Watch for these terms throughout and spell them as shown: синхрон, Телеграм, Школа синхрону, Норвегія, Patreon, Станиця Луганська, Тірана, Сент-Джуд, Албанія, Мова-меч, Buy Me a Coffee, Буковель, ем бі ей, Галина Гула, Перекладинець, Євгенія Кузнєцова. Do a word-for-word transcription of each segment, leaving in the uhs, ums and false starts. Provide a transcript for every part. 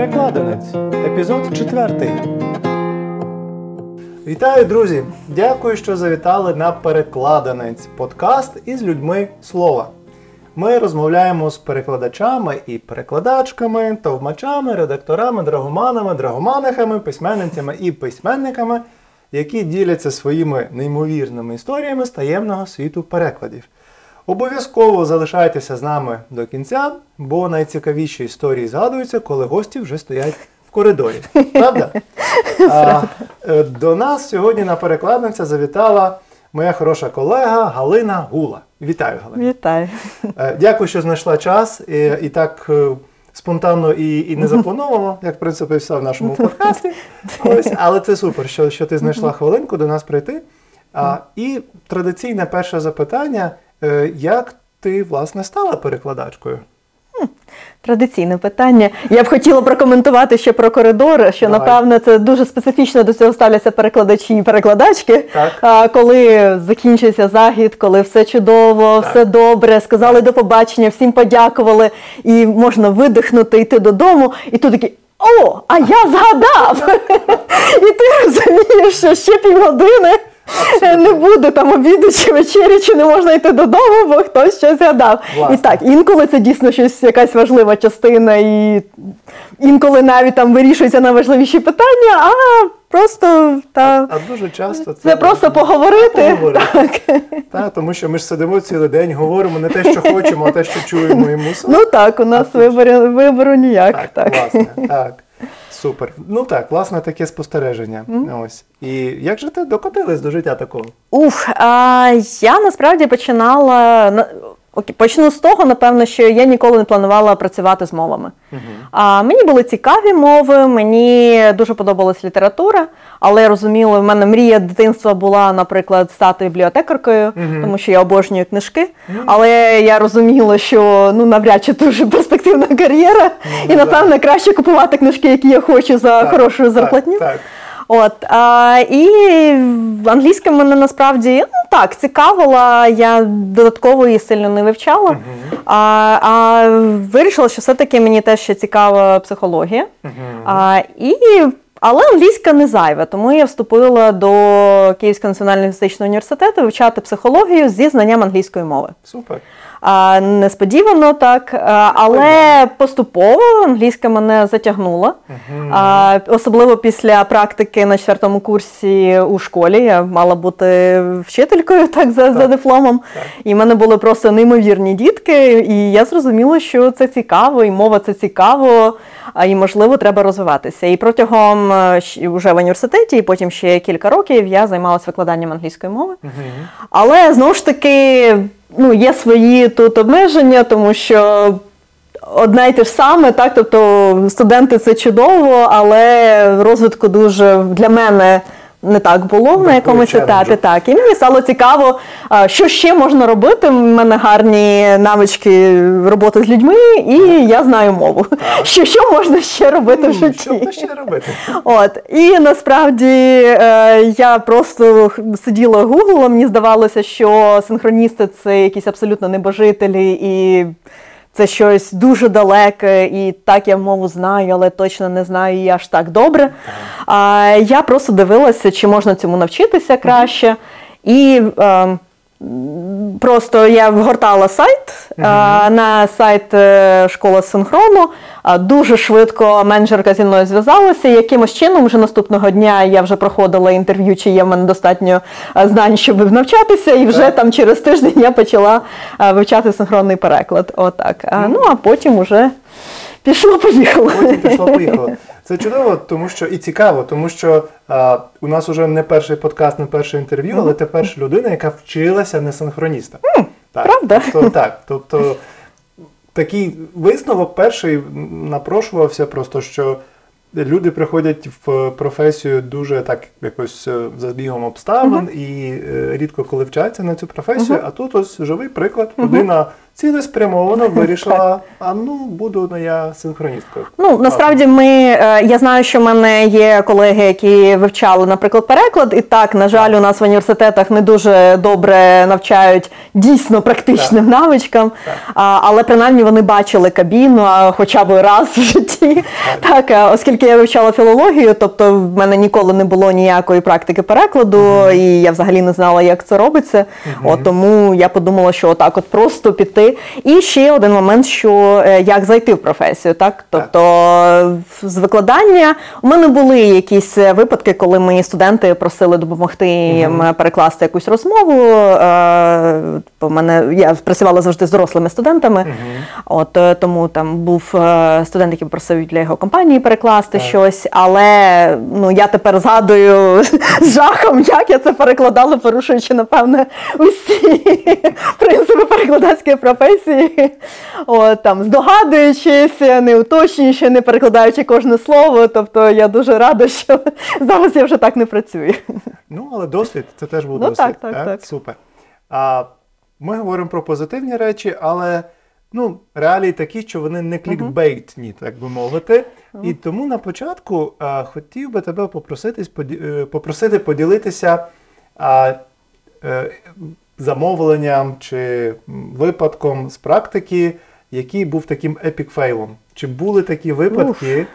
Перекладинець, епізод четвертий. Вітаю, друзі! Дякую, що завітали на Перекладинець, подкаст із людьми слова. Ми розмовляємо з перекладачами і перекладачками, товмачами, редакторами, драгоманами, драгоманихами, письменницями і письменниками, які діляться своїми неймовірними історіями з таємного світу перекладів. Обов'язково залишайтеся з нами до кінця, бо найцікавіші історії згадуються, коли гості вже стоять в коридорі. Правда? А, до нас сьогодні на перекладниця завітала моя хороша колега Галина Гула. Вітаю, Галина. Вітаю. Дякую, що знайшла час і, і так спонтанно і, і не заплановано, як в принципі все в нашому подкасті. Ось, але це супер, що, що ти знайшла хвилинку до нас прийти. А, і традиційне перше запитання. Як ти, власне, стала перекладачкою? Традиційне питання. Я б хотіла прокоментувати ще про коридор, що, Давай. напевно, це дуже специфічно до цього ставляться перекладачі і перекладачки. Так. Коли закінчився захід, коли все чудово, так. все добре, сказали до побачення, всім подякували, і можна видихнути, йти додому, і тут такі... О, а я згадав! І ти розумієш, що ще півгодини Абсолютно. не буде там обіду чи вечері, чи не можна йти додому, бо хтось щось згадав. Власне. І так, інколи це дійсно щось, якась важлива частина, і інколи навіть там вирішуються найважливіші питання, а просто... Та... А, а дуже часто це... Це просто поговорити. поговорити. Так. Та, тому що ми ж сидимо цілий день, говоримо не те, що хочемо, а те, що чуємо і мусимо. Ну так, у нас вибору, вибору ніяк. Так, так, власне, так. Супер. Ну так, власне, таке спостереження. Mm. Ось. І як же ти докотилась до життя такого? Ух, а, я насправді починала... Окей, почну з того, напевно, що я ніколи не планувала працювати з мовами. Uh-huh. А, мені були цікаві мови, мені дуже подобалась література, але я розуміла, в мене мрія дитинства була, наприклад, стати бібліотекаркою, uh-huh. тому що я обожнюю книжки, uh-huh. але я розуміла, що ну, навряд чи дуже перспективна кар'єра, uh-huh. і, напевно, краще купувати книжки, які я хочу за так, хорошою зарплатню. Так, так. От, а, і англійська мене насправді, ну так, цікавила, я додатково її сильно не вивчала, uh-huh. а, а вирішила, що все-таки мені теж ще цікава психологія, uh-huh. а, і, але англійська не зайва, тому я вступила до Київського національного лінгвістичного університету вивчати психологію зі знанням англійської мови. Супер. А, несподівано так, а, але поступово англійська мене затягнула, uh-huh. а, особливо після практики на четвертому курсі у школі, я мала бути вчителькою так, за, так. за дипломом, так. і в мене були просто неймовірні дітки, і я зрозуміла, що це цікаво, і мова це цікаво, і можливо треба розвиватися. І протягом вже в університеті, і потім ще кілька років я займалася викладанням англійської мови, uh-huh. але знову ж таки... Ну, є свої тут обмеження, тому що одне й те ж саме, так, тобто студенти це чудово, але розвитку дуже для мене не так було на якомусь етапі. Так. І мені стало цікаво, що ще можна робити, в мене гарні навички роботи з людьми, і я знаю мову. Що, що можна ще робити в житті? Що можна ще робити? От. І насправді я просто сиділа гуглила, мені здавалося, що синхроністи – це якісь абсолютно небожителі, і це щось дуже далеке, і так я мову знаю, але точно не знаю її аж так добре. А, я просто дивилася, чи можна цьому навчитися краще. І а, просто я вгортала сайт, а, на сайт «Школа синхрону». А, дуже швидко менеджерка зі мною зв'язалася. Якимось чином вже наступного дня я вже проходила інтерв'ю, чи є в мене достатньо знань, щоб навчатися. І вже там через тиждень я почала а, вивчати синхронний переклад. Отак. А, ну, а потім уже пішло-поїхало. Потім пішло-поїхало. Це чудово, тому що і цікаво, тому що а, у нас уже не перший подкаст, не перше інтерв'ю, але ти перша людина, яка вчилася не синхроніста. Mm, так, правда? Тобто, так, тобто такий висновок перший напрошувався просто, що люди приходять в професію дуже так якось за збігом обставин, mm-hmm. і е, рідко коли вчаться на цю професію, mm-hmm. а тут ось живий приклад, mm-hmm. людина цілеспрямовано вирішила, а ну, буду ну, я синхроністкою. Ну, насправді, ми, я знаю, що в мене є колеги, які вивчали, наприклад, переклад, і так, на жаль, у нас в університетах не дуже добре навчають дійсно практичним так. навичкам, так. А, але, принаймні, вони бачили кабіну, а хоча б раз в житті. Так. Так, оскільки я вивчала філологію, тобто в мене ніколи не було ніякої практики перекладу, mm-hmm. і я взагалі не знала, як це робиться, mm-hmm. от, тому я подумала, що отак от просто піти. І ще один момент, що як зайти в професію, так? Тобто так. з викладання у мене були якісь випадки, коли мої студенти просили допомогти їм угу. перекласти якусь розмову. У мене, я працювала завжди з дорослими студентами, угу. от, тому там був студент, який просив для його компанії перекласти так. щось, але ну, я тепер згадую з жахом, як я це перекладала, порушуючи, напевне, усі принципи перекладацької професії. професії, от, там, здогадуючись, не уточнюючи, не перекладаючи кожне слово. Тобто я дуже рада, що зараз я вже так не працюю. Ну, але досвід, це теж був ну, досвід. Так, так, так, так. Супер. А, ми говоримо про позитивні речі, але ну, реалії такі, що вони не клікбейтні, uh-huh. так би мовити. Uh-huh. І тому на початку а, хотів би тебе попросити, поді... попросити поділитися а, е... замовленням чи випадком з практики, який був таким епік-фейлом. Чи були такі випадки, Уф.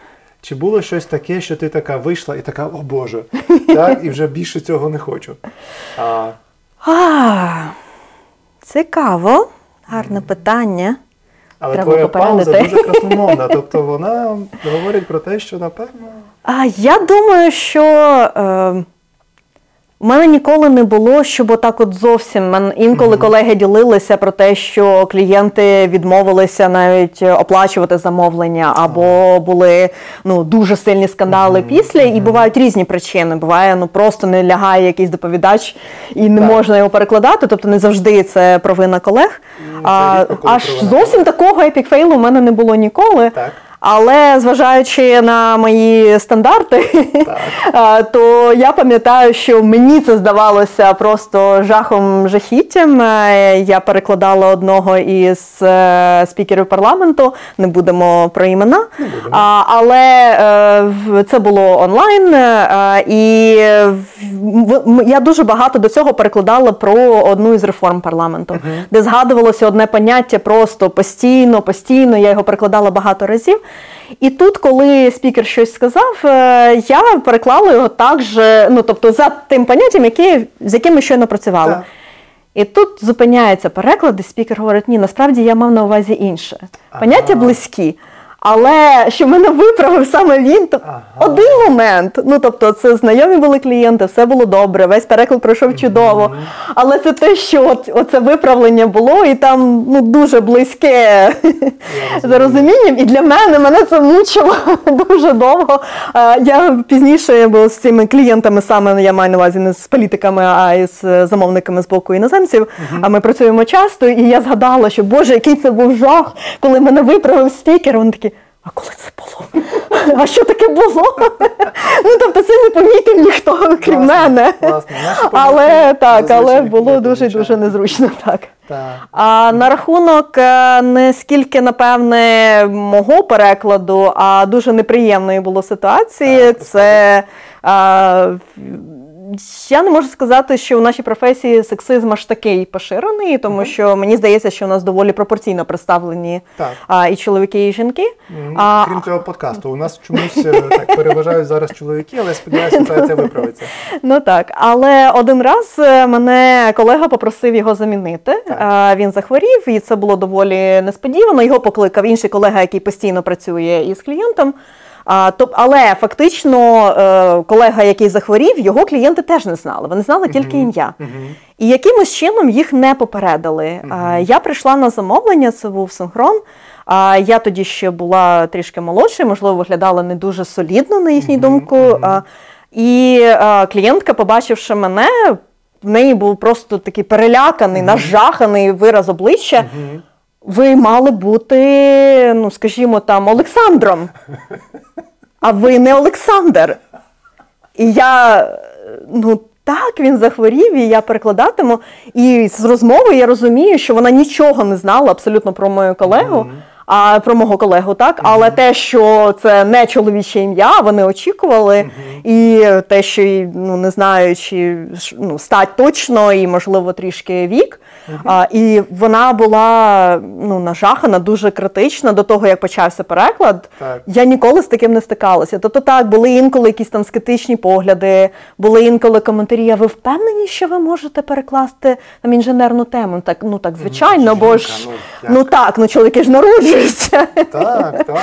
Чи було щось таке, що ти така вийшла і така, о Боже, так, і вже більше цього не хочу. А... А, цікаво, гарне питання. Але треба твоя попередити. Пауза дуже красномовна, тобто вона говорить про те, що напевно... А, я думаю, що... Е... У мене ніколи не було, щоб отак от зовсім. Інколи колеги ділилися про те, що клієнти відмовилися навіть оплачувати замовлення, або були ну, дуже сильні скандали після, і бувають різні причини. Буває, ну просто не лягає якийсь доповідач і не так. можна його перекладати, тобто не завжди це провина колег. Це а, аж провина. Зовсім такого епікфейлу у мене не було ніколи. Так. Але, зважаючи на мої стандарти, так. то я пам'ятаю, що мені це здавалося просто жахом-жахіттям. Я перекладала одного із спікерів парламенту, не будемо про імена, не будемо. Але це було онлайн, і я дуже багато до цього перекладала про одну із реформ парламенту, угу. де згадувалося одне поняття просто постійно, постійно, я його перекладала багато разів. І тут, коли спікер щось сказав, я переклала його так же, ну, тобто, за тим поняттям, які, з яким ми щойно працювали. Так. І тут зупиняється переклад, і спікер говорить, ні, насправді я мав на увазі інше. Ага. Поняття близькі. Але що мене виправив саме він, то ага. один момент. Ну, тобто, це знайомі були клієнти, все було добре, весь переклад пройшов чудово. Mm-hmm. Але це те, що от, оце виправлення було, і там ну, дуже близьке за розумінням. І для мене, мене це мучило дуже довго. Я пізніше була з цими клієнтами, саме я маю на увазі не з політиками, а й з замовниками з боку іноземців. Mm-hmm. А ми працюємо часто, і я згадала, що, Боже, який це був жах, коли мене виправив спікер. Вони такі, а коли це було? А що таке було? Ну, тобто це не помітив ніхто, крім мене. Але так, але було дуже-дуже незручно. Так. А на рахунок не скільки, напевне, мого перекладу, а дуже неприємної було ситуації, це... Я не можу сказати, що в нашій професії сексизм аж такий поширений, тому mm-hmm. що мені здається, що у нас доволі пропорційно представлені а, і чоловіки, і жінки. Mm-hmm. А... Крім цього подкасту, у нас чомусь так переважають зараз чоловіки, але сподіваюся, ситуація виправиться. Ну так, але один раз мене колега попросив його замінити. А, він захворів, і це було доволі несподівано. Його покликав інший колега, який постійно працює із клієнтом. А, тоб, але фактично колега, який захворів, його клієнти теж не знали. Вони знали тільки ім'я. Mm-hmm. Mm-hmm. І якимось чином їх не попередили. Mm-hmm. А, я прийшла на замовлення, це був синхрон. А, я тоді ще була трішки молодша, можливо, виглядала не дуже солідно, на їхню mm-hmm. думку. Mm-hmm. І а, клієнтка, побачивши мене, в неї був просто такий переляканий, mm-hmm. нажаханий вираз обличчя. Mm-hmm. Ви мали бути, ну, скажімо, там, Олександром, а ви не Олександр. І я, ну, так, він захворів, і я перекладатиму. І з розмови я розумію, що вона нічого не знала абсолютно про мою колегу, mm-hmm. а про мого колегу, так? Mm-hmm. Але те, що це не чоловіче ім'я, вони очікували. Mm-hmm. І те, що, ну, не знаю, чи, ну, стать точно, і, можливо, трішки вік. Mm-hmm. А, і вона була, ну, нажахана, дуже критична до того, як почався переклад. Так. Я ніколи з таким не стикалася. Тобто так, були інколи якісь там скептичні погляди, були інколи коментарі, а ви впевнені, що ви можете перекласти там інженерну тему? Так, ну так, звичайно, mm-hmm. бо ж, ну, ну так, ну чоловіки ж народжуються. Так, так.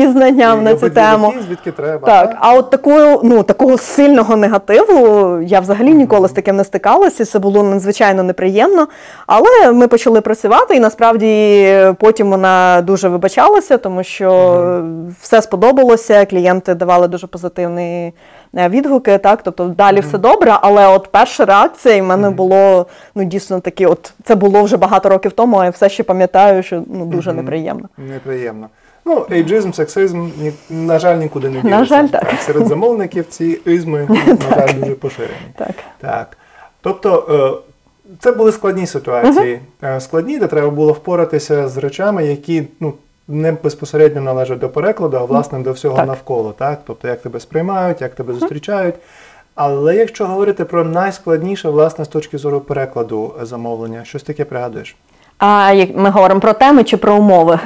І знанням і на цю тему. Звідки, звідки треба. Так, так. А от такого, ну, такого сильного негативу я взагалі ніколи mm-hmm. з таким не стикалася, це було надзвичайно неприємно. Але ми почали працювати, і насправді потім вона дуже вибачалася, тому що mm-hmm. все сподобалося, клієнти давали дуже позитивні відгуки, так, тобто далі mm-hmm. все добре, але от перша реакція в мене mm-hmm. було, ну, дійсно такі, от це було вже багато років тому, а я все ще пам'ятаю, що, ну, дуже mm-hmm. неприємно. Неприємно. Ну, ейджизм, сексизм, на жаль, нікуди не ділиться. На жаль, так. Серед замовників ці ізми, на жаль, дуже поширені. Так. Так. Тобто, це були складні ситуації. Uh-huh. Складні, де треба було впоратися з речами, які, ну, не безпосередньо належать до перекладу, а, власне, до всього так. навколо. Так? Тобто, як тебе сприймають, як тебе uh-huh. зустрічають. Але якщо говорити про найскладніше, власне, з точки зору перекладу замовлення, щось таке пригадуєш? А як ми говоримо про теми чи про умови?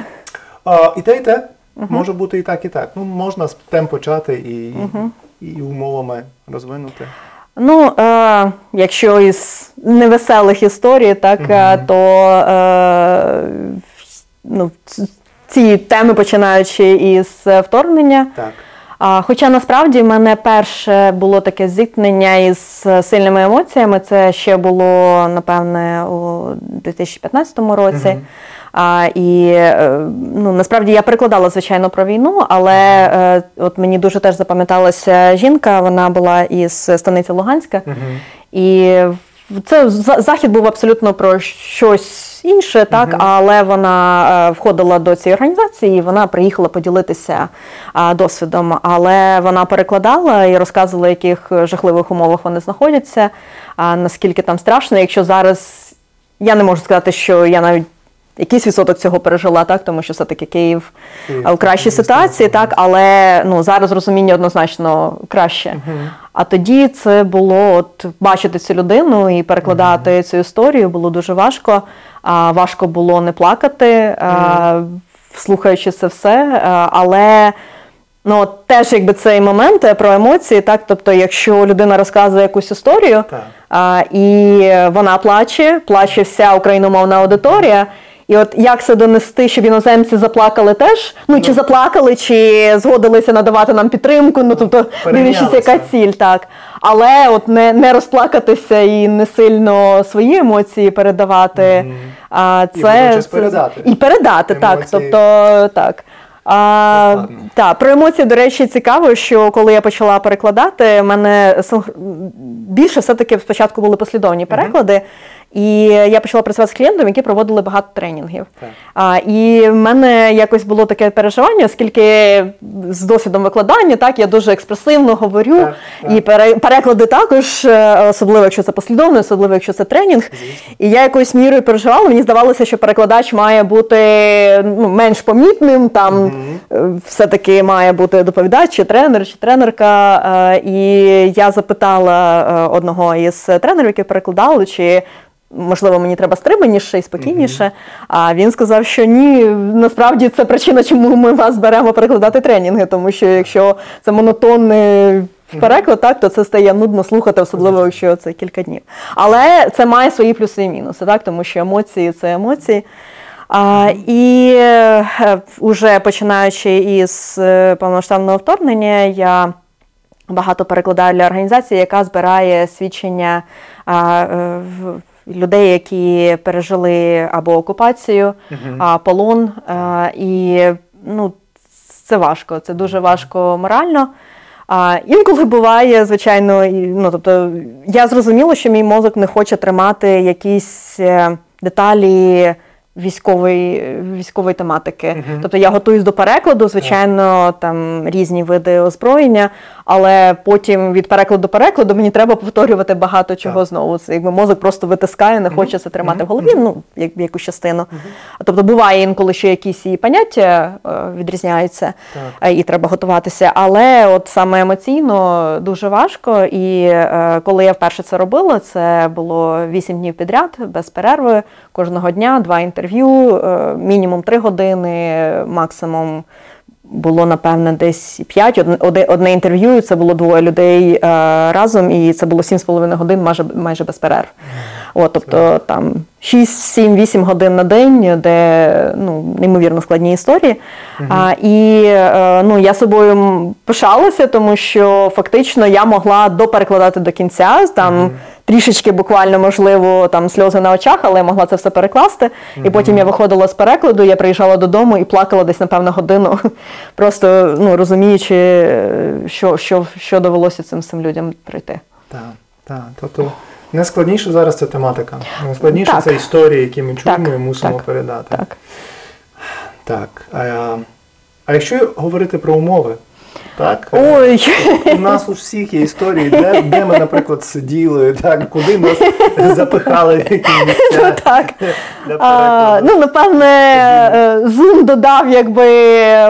А, і те, і те. Uh-huh. Може бути і так, і так. Ну, можна з тем почати і, uh-huh. і умовами розвинути. Ну, е, якщо із невеселих історій, так, mm-hmm. то е, ну, ці теми, починаючи із вторгнення. Так. А, хоча насправді в мене перше було таке зіткнення із сильними емоціями, це ще було, напевне, у дві тисячі п'ятнадцятому році. Mm-hmm. А, і, ну, насправді я перекладала, звичайно, про війну, але е, от мені дуже теж запам'яталася жінка, вона була із Станиці Луганська. Mm-hmm. І це захід був абсолютно про щось інше, так, mm-hmm. але вона входила до цієї організації, і вона приїхала поділитися а, досвідом, але вона перекладала і розказувала, в яких жахливих умовах вони знаходяться, а, наскільки там страшно, якщо зараз, я не можу сказати, що я навіть якийсь відсоток цього пережила, так, тому що все-таки Київ в кращій ситуації, так, але, ну, зараз розуміння однозначно краще. Uh-huh. А тоді це було, от, бачити цю людину і перекладати uh-huh. цю історію було дуже важко. А, важко було не плакати, uh-huh. а, слухаючи це все, а, але... Ну, теж, якби, цей момент про емоції, так, тобто, якщо людина розказує якусь історію, а, і вона плаче, плаче вся україномовна аудиторія, і от як це донести, щоб іноземці заплакали теж, ну, чи заплакали, чи згодилися надавати нам підтримку, ну, тобто, дивлячись, яка ціль, так. Але от не, не розплакатися і не сильно свої емоції передавати, mm-hmm. а, це... І, це передати. і передати, емоції... так, тобто, так. А, та, про емоції, до речі, цікаво, що коли я почала перекладати, в мене більше все-таки спочатку були послідовні переклади, mm-hmm. і я почала працювати з клієнтами, які проводили багато тренінгів. Okay. А, і в мене якось було таке переживання, оскільки з досвідом викладання, так, я дуже експресивно говорю, yeah, yeah. і пере, переклади також, особливо якщо це послідовно, особливо якщо це тренінг, mm-hmm. і я якоюсь мірою переживала, мені здавалося, що перекладач має бути, ну, менш помітним, там, mm-hmm. все-таки має бути доповідач, чи тренер, чи тренерка. І я запитала одного із тренерів, який перекладав, чи, можливо, мені треба стриманіше і спокійніше. Mm-hmm. А він сказав, що ні, насправді це причина, чому ми вас беремо перекладати тренінги, тому що якщо це монотонний переклад, так, то це стає нудно слухати, особливо, якщо це кілька днів. Але це має свої плюси і мінуси, так, тому що емоції – це емоції. А, і вже починаючи із повномасштабного вторгнення, я багато перекладаю для організації, яка збирає свідчення а, в, людей, які пережили або окупацію, uh-huh. а, полон. А, і, ну, це важко, це дуже важко морально. А, інколи буває, звичайно, і, ну, тобто, я зрозуміла, що мій мозок не хоче тримати якісь деталі військової, військової тематики. Mm-hmm. Тобто я готуюсь до перекладу, звичайно, там різні види озброєння, але потім від перекладу до перекладу мені треба повторювати багато чого mm-hmm. знову. Це якби мозок просто витискає, не mm-hmm. хоче це тримати mm-hmm. в голові, ну, як, якусь частину. Mm-hmm. Тобто буває інколи, що якісь і поняття відрізняються, mm-hmm. і треба готуватися, але от саме емоційно дуже важко, і коли я вперше це робила, це було вісім днів підряд, без перерви, кожного дня, два інтерв'ю, мінімум три години, максимум було, напевне, десь п'ять. Одне, одне інтерв'ю, це було двоє людей разом, і це було сім з половиною годин майже, майже без перерв. О, тобто там шість, сім, вісім годин на день, де, ну, неймовірно складні історії. Угу. А, і ну, я собою пишалася, тому що фактично я могла доперекладати до кінця, там, угу. трішечки буквально, можливо, там сльози на очах, але я могла це все перекласти. Mm-hmm. І потім я виходила з перекладу, я приїжджала додому і плакала десь, напевно, годину, просто, ну, розуміючи, що, що, що довелося цим всім людям пройти. Так, так. Тобто найскладніше зараз це тематика. Найскладніше так. це історії, які ми чуємо так, і мусимо так, передати. Так. Так. А, а якщо говорити про умови? Так, ой. У нас у всіх є історії, де, де ми, наприклад, сиділи, так, куди нас запихали в які місця. Ну, так. А, ну, напевне, Зум додав, якби,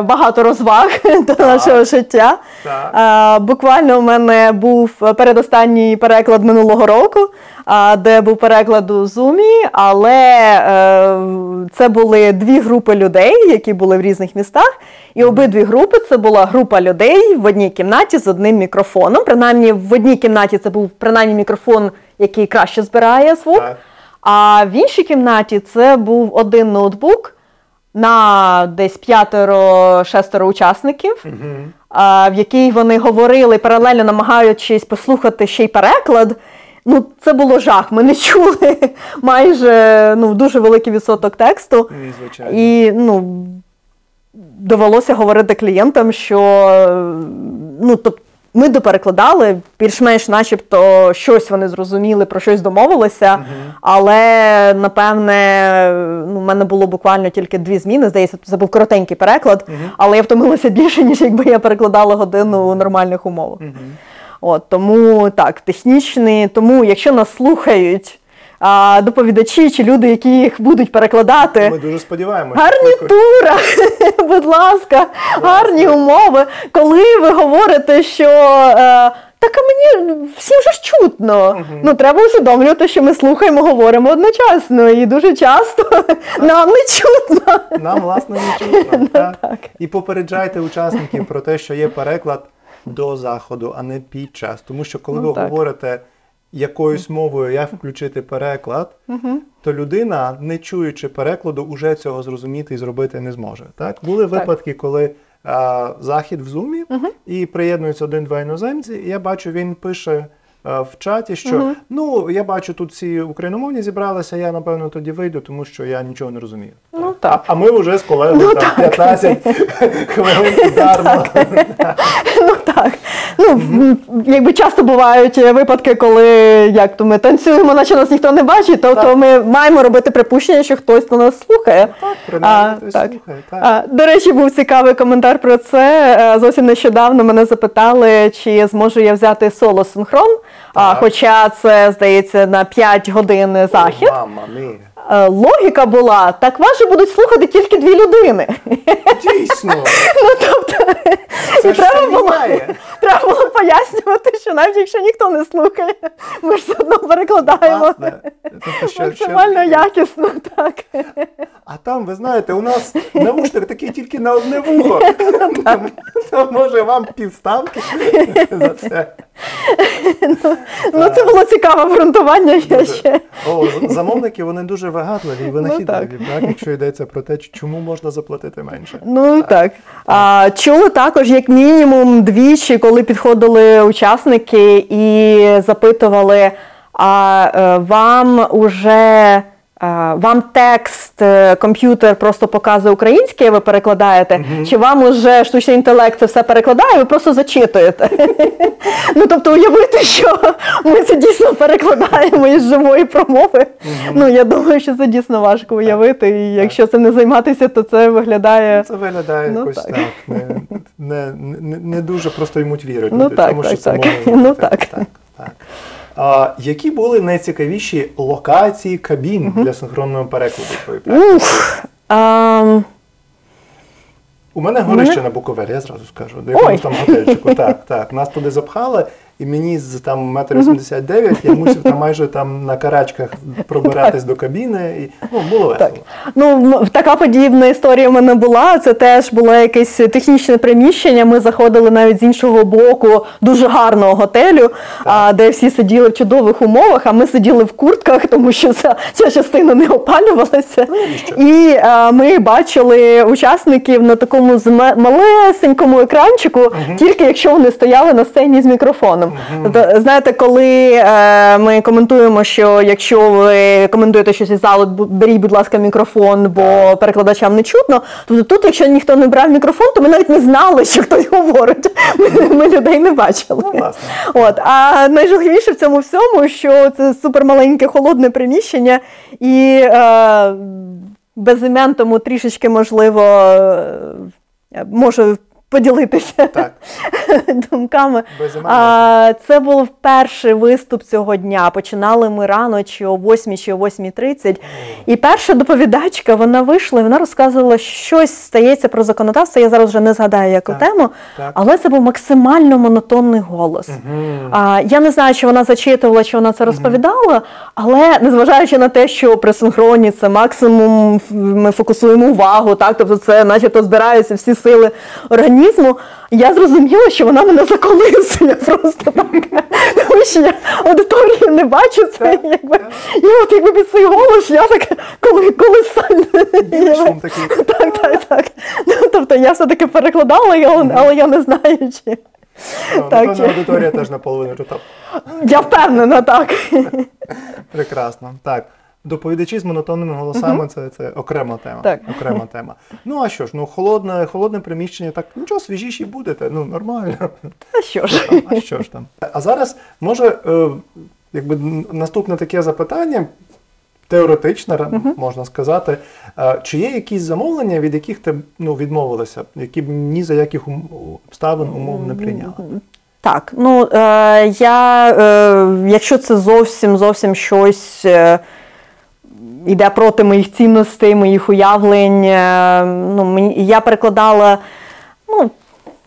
багато розваг так. до нашого життя. Так. А, буквально у мене був передостанній переклад минулого року, де був переклад у Зумі, але е, це були дві групи людей, які були в різних містах, і обидві групи – це була група людей в одній кімнаті з одним мікрофоном. Принаймні, в одній кімнаті це був принаймні мікрофон, який краще збирає звук, так. а в іншій кімнаті це був один ноутбук на десь п'ятеро-шестеро учасників, угу. а, в якій вони говорили, паралельно намагаючись послухати ще й переклад. Ну, це було жах, ми не чули майже, ну, дуже великий відсоток тексту. І, звичайно. І, ну, довелося говорити клієнтам, що, ну, тобто, ми доперекладали, більш-менш начебто щось вони зрозуміли, про щось домовилися, uh-huh. але, напевне, ну, в мене було буквально тільки дві зміни, здається, це був коротенький переклад, uh-huh. але я втомилася більше, ніж якби я перекладала годину у нормальних умовах. Uh-huh. От, тому так, технічні, тому якщо нас слухають а, доповідачі чи люди, які їх будуть перекладати, ми дуже сподіваємося. Гарнітура, будь ласка, гарні умови, коли ви говорите, що а, так, а мені всім вже ж чутно. Угу. Ну, треба усвідомлювати, що ми слухаємо, говоримо одночасно. І дуже часто нам не чутно. Нам, власне, не чутно. так. Так. І попереджайте учасників про те, що є переклад до заходу, а не під час. Тому що коли ну, ви так. говорите якоюсь мовою, як включити переклад, угу. то людина, не чуючи перекладу, уже цього зрозуміти і зробити не зможе. Так? Були випадки, так. коли а, захід в Зумі, угу. і приєднуються один-два іноземці, і я бачу, він пише а, в чаті, що угу. ну, я бачу, тут всі україномовні зібралися, я, напевно, тоді вийду, тому що я нічого не розумію. Ну, так. А ми вже з колегою ну, так, п'ятнадцять хвилин дарма. Ну так. Ну, якби часто бувають випадки, коли як то ми танцюємо, наче нас ніхто не бачить, то, то ми маємо робити припущення, що хтось на нас слухає. Так, принаймні, хтось слухає. Так. А, до речі, був цікавий коментар про це. Зовсім нещодавно мене запитали, чи зможу я взяти соло-синхрон, а, хоча це, здається, на п'ять годин захід. О, мама мія. Логіка була, так вас же будуть слухати тільки дві людини. Дійсно. Ну, тобто, і треба було, треба було пояснювати, що навіть якщо ніхто не слухає, ми ж все одно перекладаємо. Тобто, що, максимально що? Якісно, так. А там, ви знаєте, у нас навушник такий тільки на одне вухо. То, може, вам півставки за це. Ну, ну, це було цікаве обґрунтування. Замовники, вони дуже вигадливі і винахідливі, ну, так. Так, якщо йдеться про те, чому можна заплатити менше. Ну, так. так. А, чули також, як мінімум, двічі, коли підходили учасники і запитували, а вам уже Вам текст, комп'ютер просто показує українське, ви перекладаєте, mm-hmm. чи вам уже штучний інтелект це все перекладає, ви просто зачитуєте. Ну, тобто, уявити, що ми це дійсно перекладаємо із живої промови. Ну, я думаю, що це дійсно важко уявити, і якщо це не займатися, то це виглядає... Це виглядає якось так. Не дуже просто ймуть вірити. Ну, так, так. Ну, так. А які були найцікавіші локації кабін угу. для синхронного перекладу? Ух, а... У мене горище на Буковелі, я зразу скажу. До якогось там готельчику. Так, так. Нас туди запхали, і мені з там метр вісімдесят дев'ять я мусив там майже там на карачках пробиратись до кабіни. І, ну, було весело. Так. Ну, така подібна історія в мене була. Це теж було якесь технічне приміщення. Ми заходили навіть з іншого боку дуже гарного готелю, так. де всі сиділи в чудових умовах, а ми сиділи в куртках, тому що ця, ця частина не опалювалася. Ну, і а, ми бачили учасників на такому малесенькому екранчику, угу. тільки якщо вони стояли на сцені з мікрофоном. Mm-hmm. Знаєте, коли е, ми коментуємо, що якщо ви коментуєте щось із залу, беріть, будь ласка, мікрофон, бо перекладачам не чутно. Тобто тут, якщо ніхто не брав мікрофон, то ми навіть не знали, що хтось говорить. Ми, ми людей не бачили. Mm-hmm. От. А найжахливіше в цьому всьому, що це супермаленьке холодне приміщення і е, без імен тому трішечки, можливо, може поділитися так. думками. А, це був перший виступ цього дня. Починали ми рано, чи о восьмій, чи о восьмій тридцять. І перша доповідачка, вона вийшла, і вона розказувала, що щось стається про законодавство. Я зараз вже не згадаю, яку так. тему. Так. Але це був максимально монотонний голос. Угу. А, я не знаю, чи вона зачитувала, чи вона це розповідала, угу. але незважаючи на те, що при синхроні це максимум, ми фокусуємо увагу, так? Тобто це начебто збираються всі сили організації, я зрозуміла, що вона мене заколисує просто так, тому що я аудиторію не бачу, це, якби, і от якби під цей голос я так колисальна. Так, так, так. Тобто я все-таки перекладала, але я не знаю, чи... Напевно, аудиторія теж наполовину читала. Я впевнена, так. Прекрасно, так. Доповідачі з монотонними голосами uh-huh. це, це окрема тема. Так. Окрема тема. Ну а що ж, ну холодне, холодне приміщення, так нічого, свіжіші будете, ну нормально. А що ж? Там, а що ж там? А зараз може е, якби наступне таке запитання, теоретичне, uh-huh. можна сказати, е, чи є якісь замовлення, від яких ти ну, відмовилася, які б ні за яких ум, обставин умов не прийняла? Uh-huh. Так, ну е, я, е, якщо це зовсім, зовсім щось... Е, іде проти моїх цінностей, моїх уявлень. Ну, мені, я перекладала, ну,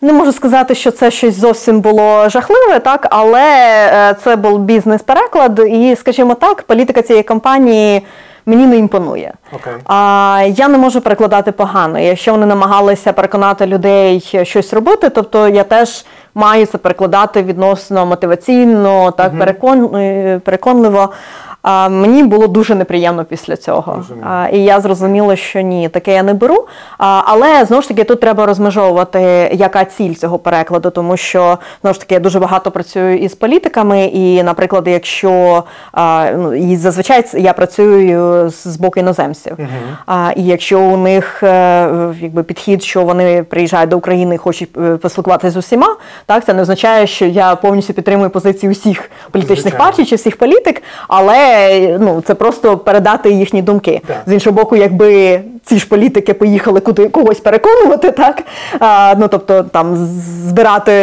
не можу сказати, що це щось зовсім було жахливе, так, але це був бізнес-переклад і, скажімо так, політика цієї компанії мені не імпонує. Okay. А, я не можу перекладати погано. Якщо вони намагалися переконати людей щось робити, тобто я теж маю це перекладати відносно мотиваційно, так, mm-hmm. перекон, переконливо. А, мені було дуже неприємно після цього. А, і я зрозуміла, що ні, таке я не беру. А, але, знову ж таки, тут треба розмежовувати, яка ціль цього перекладу, тому що, знову ж таки, я дуже багато працюю із політиками, і, наприклад, якщо, а, ну, і зазвичай я працюю з боку іноземців. Угу. А, і якщо у них якби, підхід, що вони приїжджають до України і хочуть поспілкуватися з усіма, так, це не означає, що я повністю підтримую позиції усіх політичних Звичайно. партій чи всіх політик, але ну, це просто передати їхні думки. Так. З іншого боку, якби ці ж політики поїхали куди когось переконувати, так? А, ну, тобто, там, збирати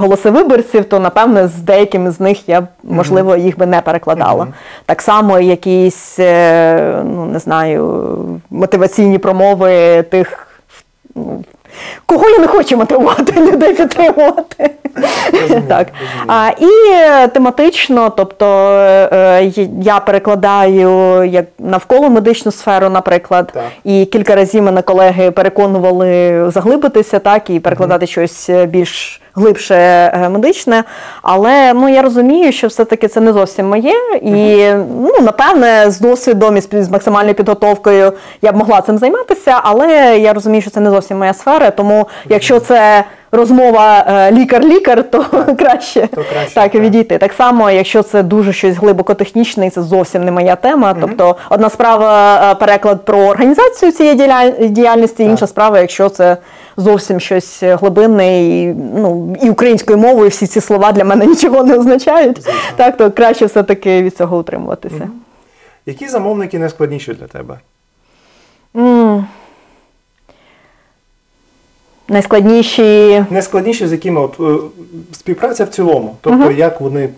голоси виборців, то, напевно, з деякими з них я, можливо, їх би не перекладала. Mm-hmm. Так само якісь, ну, не знаю, мотиваційні промови тих... Ну, кого я не хочу мотивувати, людей підтримувати. Розумію, так. Розумію. А, і тематично, тобто я перекладаю як навколо медичну сферу, наприклад, так. і кілька разів мене колеги переконували заглибитися так, і перекладати угу. щось більш глибше медичне, але ну, я розумію, що все-таки це не зовсім моє, і угу. ну, напевне з досвідом і з максимальною підготовкою я б могла цим займатися, але я розумію, що це не зовсім моя сфера, тому якщо це розмова лікар-лікар, то так, краще, то краще так, так. відійти. Так само, якщо це дуже щось глибоко технічне, і це зовсім не моя тема. Mm-hmm. Тобто одна справа переклад про організацію цієї діяльності, інша справа, якщо це зовсім щось глибинне, і, ну, і українською мовою всі ці слова для мене нічого не означають. Звісно. Так, то краще все-таки від цього утримуватися. Mm-hmm. Які замовники найскладніші для тебе? Mm. Найскладніші... Найскладніші, з якими от, співпраця в цілому. Тобто, uh-huh. як вони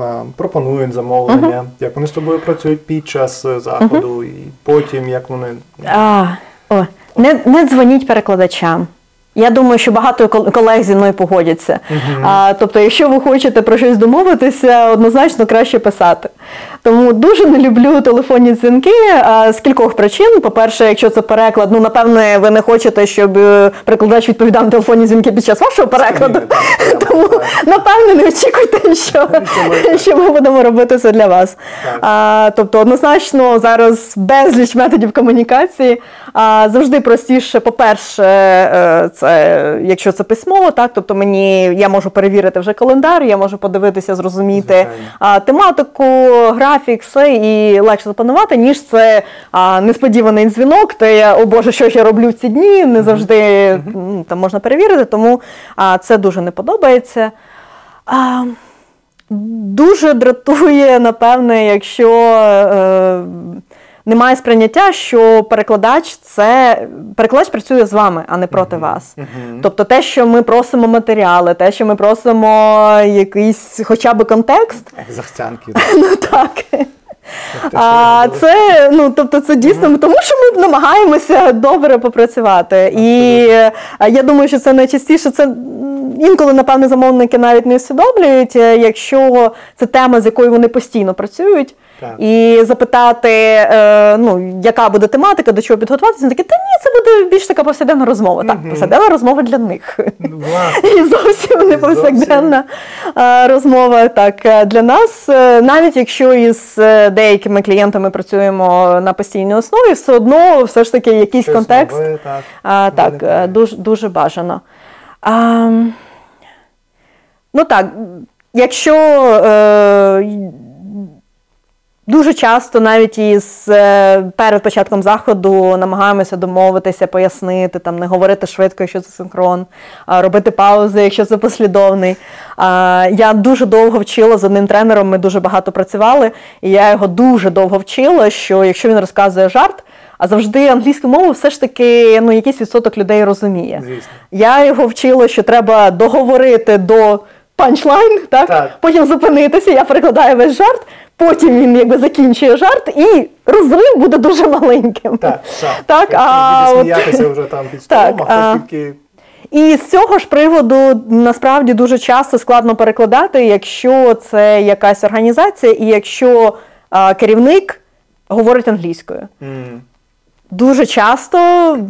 а, пропонують замовлення, uh-huh. як вони з тобою працюють під час заходу, uh-huh. і потім, як вони... А, о, не, не дзвоніть перекладачам. Я думаю, що багато колег зі мною погодяться. Uh-huh. А, тобто, якщо ви хочете про щось домовитися, однозначно краще писати. Тому дуже не люблю телефонні дзвінки а, з кількох причин. По-перше, якщо це переклад, ну, напевне, ви не хочете, щоб перекладач відповідав на телефонні дзвінки під час вашого перекладу. Тому, напевне, не очікуйте, що ми будемо робити це для вас. Тобто, однозначно, зараз безліч методів комунікації. Завжди простіше, по-перше, це, якщо це письмово, так, тобто мені, я можу перевірити вже календар, я можу подивитися, зрозуміти а, тематику, графік, все, і легше запланувати, ніж це а, несподіваний дзвінок, то я, о Боже, що ж я роблю в ці дні, не завжди mm-hmm. там можна перевірити, тому а, це дуже не подобається. А, дуже дратує, напевне, якщо... Е, Немає сприйняття, що перекладач це перекладач працює з вами, а не проти mm-hmm. вас. Mm-hmm. Тобто те, що ми просимо матеріали, те, що ми просимо якийсь хоча б контекст. Захцянки. Ну так. А це, ну, тобто це дійсно, mm-hmm. тому що ми намагаємося добре попрацювати. Mm-hmm. І я думаю, що це найчастіше, це інколи, напевне, замовники навіть не усвідомлюють, якщо це тема, з якою вони постійно працюють. Так. І запитати, е, ну, яка буде тематика, до чого підготуватися, вони такі, та ні, це буде більш така повсякденна розмова. Mm-hmm. Так, повсякденна розмова для них. Ну, і зовсім не повсякденна зовсім. розмова так, для нас. Навіть якщо із деякими клієнтами працюємо на постійній основі, все одно, все ж таки, якийсь щось контекст. Нове, так, а, так дуже, дуже бажано. А, ну так, якщо... Е, Дуже часто навіть із перед початком заходу намагаємося домовитися, пояснити, там, не говорити швидко, якщо це синхрон, робити паузи, якщо це послідовний. Я дуже довго вчила з одним тренером, ми дуже багато працювали, і я його дуже довго вчила, що якщо він розказує жарт, а завжди англійську мову все ж таки, ну, якийсь відсоток людей розуміє. Звісно. Я його вчила, що треба договорити до панчлайн, так? Так. Потім зупинитися, я перекладаю весь жарт, потім він якби закінчує жарт, і розрив буде дуже маленьким. Так, так. так а от... сміятися вже там під столом, так, а тільки... І з цього ж приводу насправді дуже часто складно перекладати, якщо це якась організація, і якщо а, керівник говорить англійською. Mm. Дуже часто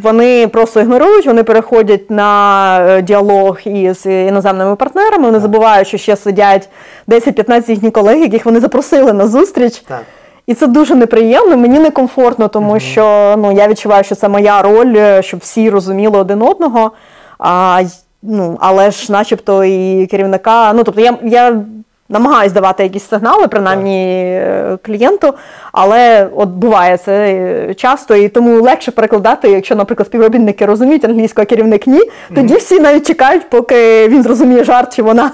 вони просто ігнорують, вони переходять на діалог із іноземними партнерами, вони так. забувають, що ще сидять десять-п'ятнадцять їхніх колег, яких вони запросили на зустріч. Так. І це дуже неприємно, мені некомфортно, тому mm-hmm. що, ну, я відчуваю, що це моя роль, щоб всі розуміли один одного, а, ну, але ж начебто і керівника, ну, тобто я... я намагаюсь давати якісь сигнали, принаймні так. клієнту, але от буває це часто, і тому легше перекладати, якщо, наприклад, співробітники розуміють англійську, а керівник ні, тоді mm-hmm. всі навіть чекають, поки він зрозуміє жарт, чи вона,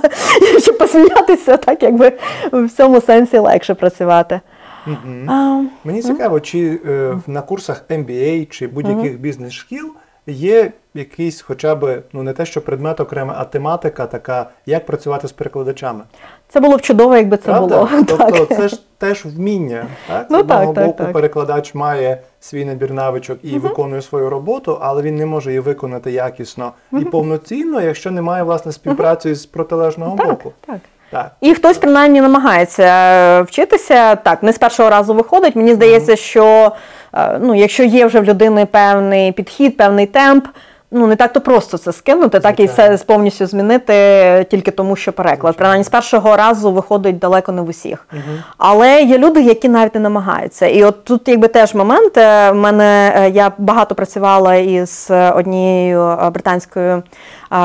щоб посміятися, так якби в цьому сенсі легше працювати. Mm-hmm. А, Мені mm-hmm. цікаво, чи е, на курсах ем бі ей чи будь-яких mm-hmm. бізнес-шкіл є якийсь хоча б, ну, не те, що предмет окремий, а тематика така, як працювати з перекладачами. Це було б чудово, якби це Правда? було. Тобто так. це ж теж вміння. Так? Ну, з одного так, боку так. перекладач має свій набір навичок і uh-huh. виконує свою роботу, але він не може її виконати якісно uh-huh. і повноцінно, якщо немає, власне, співпраці uh-huh. з протилежного так, боку. Так. Так. І хтось, принаймні, намагається вчитися. Так, не з першого разу виходить. Мені здається, mm-hmm. що, ну, якщо є вже в людини певний підхід, певний темп, ну, не так-то просто це скинути, так і це повністю змінити тільки тому, що переклад. Принаймні, з першого разу виходить далеко не в усіх. Угу. Але є люди, які навіть не намагаються. І от тут якби теж момент. В мене, я багато працювала із однією британською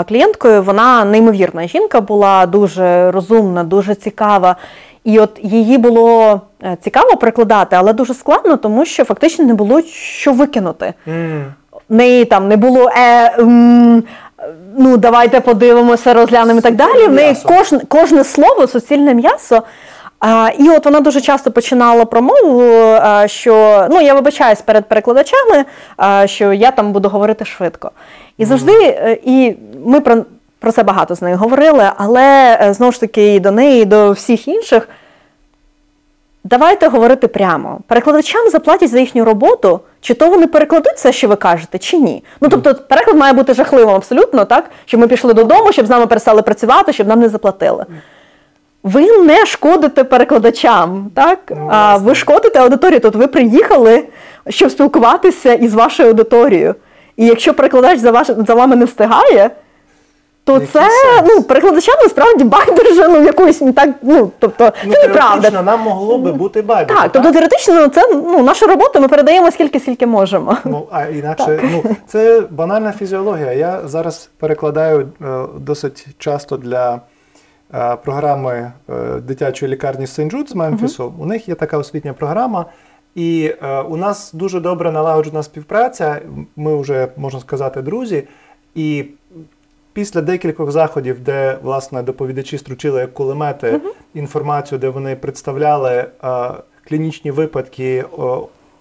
клієнткою. Вона неймовірна жінка була, дуже розумна, дуже цікава. І от її було цікаво перекладати, але дуже складно, тому що фактично не було що викинути. Mm. Неї там не було е, м, ну давайте подивимося, розглянемо і так далі. В неї кожне, кожне слово суцільне м'ясо. А, і от вона дуже часто починала промову, а, що ну я вибачаюсь перед перекладачами, а, що я там буду говорити швидко. І завжди mm. і ми про. Про це багато з нею говорили, але, знову ж таки, і до неї, і до всіх інших, давайте говорити прямо. Перекладачам заплатять за їхню роботу, чи то вони перекладуть це, що ви кажете, чи ні. Ну, тобто, переклад має бути жахливим абсолютно, так? Щоб ми пішли додому, щоб з нами перестали працювати, щоб нам не заплатили. Ви не шкодите перекладачам, так? А ви шкодите аудиторії. Тобто ви приїхали, щоб спілкуватися із вашою аудиторією. І якщо перекладач за, ваш, за вами не встигає, то це, сенс? Ну, перекладачам насправді байдуже, ну, якоюсь не так, ну, тобто, ну, це неправда. Теоретично нам могло би бути байдуже. Так, так, тобто теоретично це, ну, наша робота, ми передаємо скільки-скільки можемо. Ну, а інакше, так. ну, це банальна фізіологія. Я зараз перекладаю е, досить часто для е, програми е, дитячої лікарні Сент-Джуд з Мемфісу. Uh-huh. У них є така освітня програма. І е, у нас дуже добре налагоджена співпраця. Ми вже, можна сказати, друзі. І після декількох заходів, де, власне, доповідачі стручили як кулемети uh-huh. інформацію, де вони представляли а, клінічні випадки о,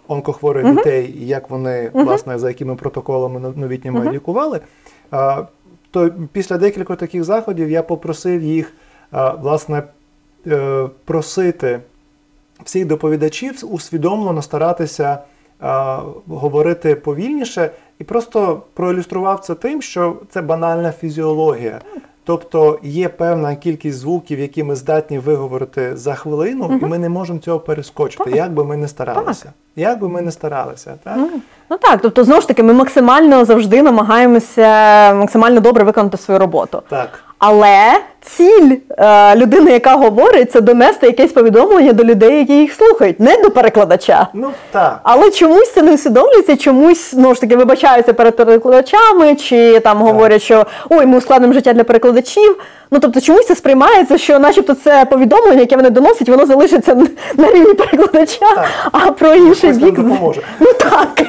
онкохворих uh-huh. дітей, і як вони, uh-huh. власне, за якими протоколами новітніми uh-huh. лікували, а, то після декількох таких заходів я попросив їх, а, власне, е, просити всіх доповідачів усвідомлено старатися а, говорити повільніше, і просто проілюстрував це тим, що це банальна фізіологія. Тобто є певна кількість звуків, які ми здатні виговорити за хвилину, угу. і ми не можемо цього перескочити, так. як би ми не старалися. Так. Як би ми не старалися, так? Ну, ну так, тобто, знову ж таки, ми максимально завжди намагаємося максимально добре виконати свою роботу. Так. Але ціль е, людини, яка говорить, це донести якесь повідомлення до людей, які їх слухають, не до перекладача. Ну так. Але чомусь це не усвідомлюється, чомусь, ну ж таки, вибачаються перед перекладачами, чи там так. говорять, що ой, ми ускладнимо життя для перекладачів. Ну тобто, чомусь це сприймається, що, начебто, це повідомлення, яке вони доносять, воно залишиться на рівні перекладача, так. а про інший бік. Якось нам допоможе. Ну так.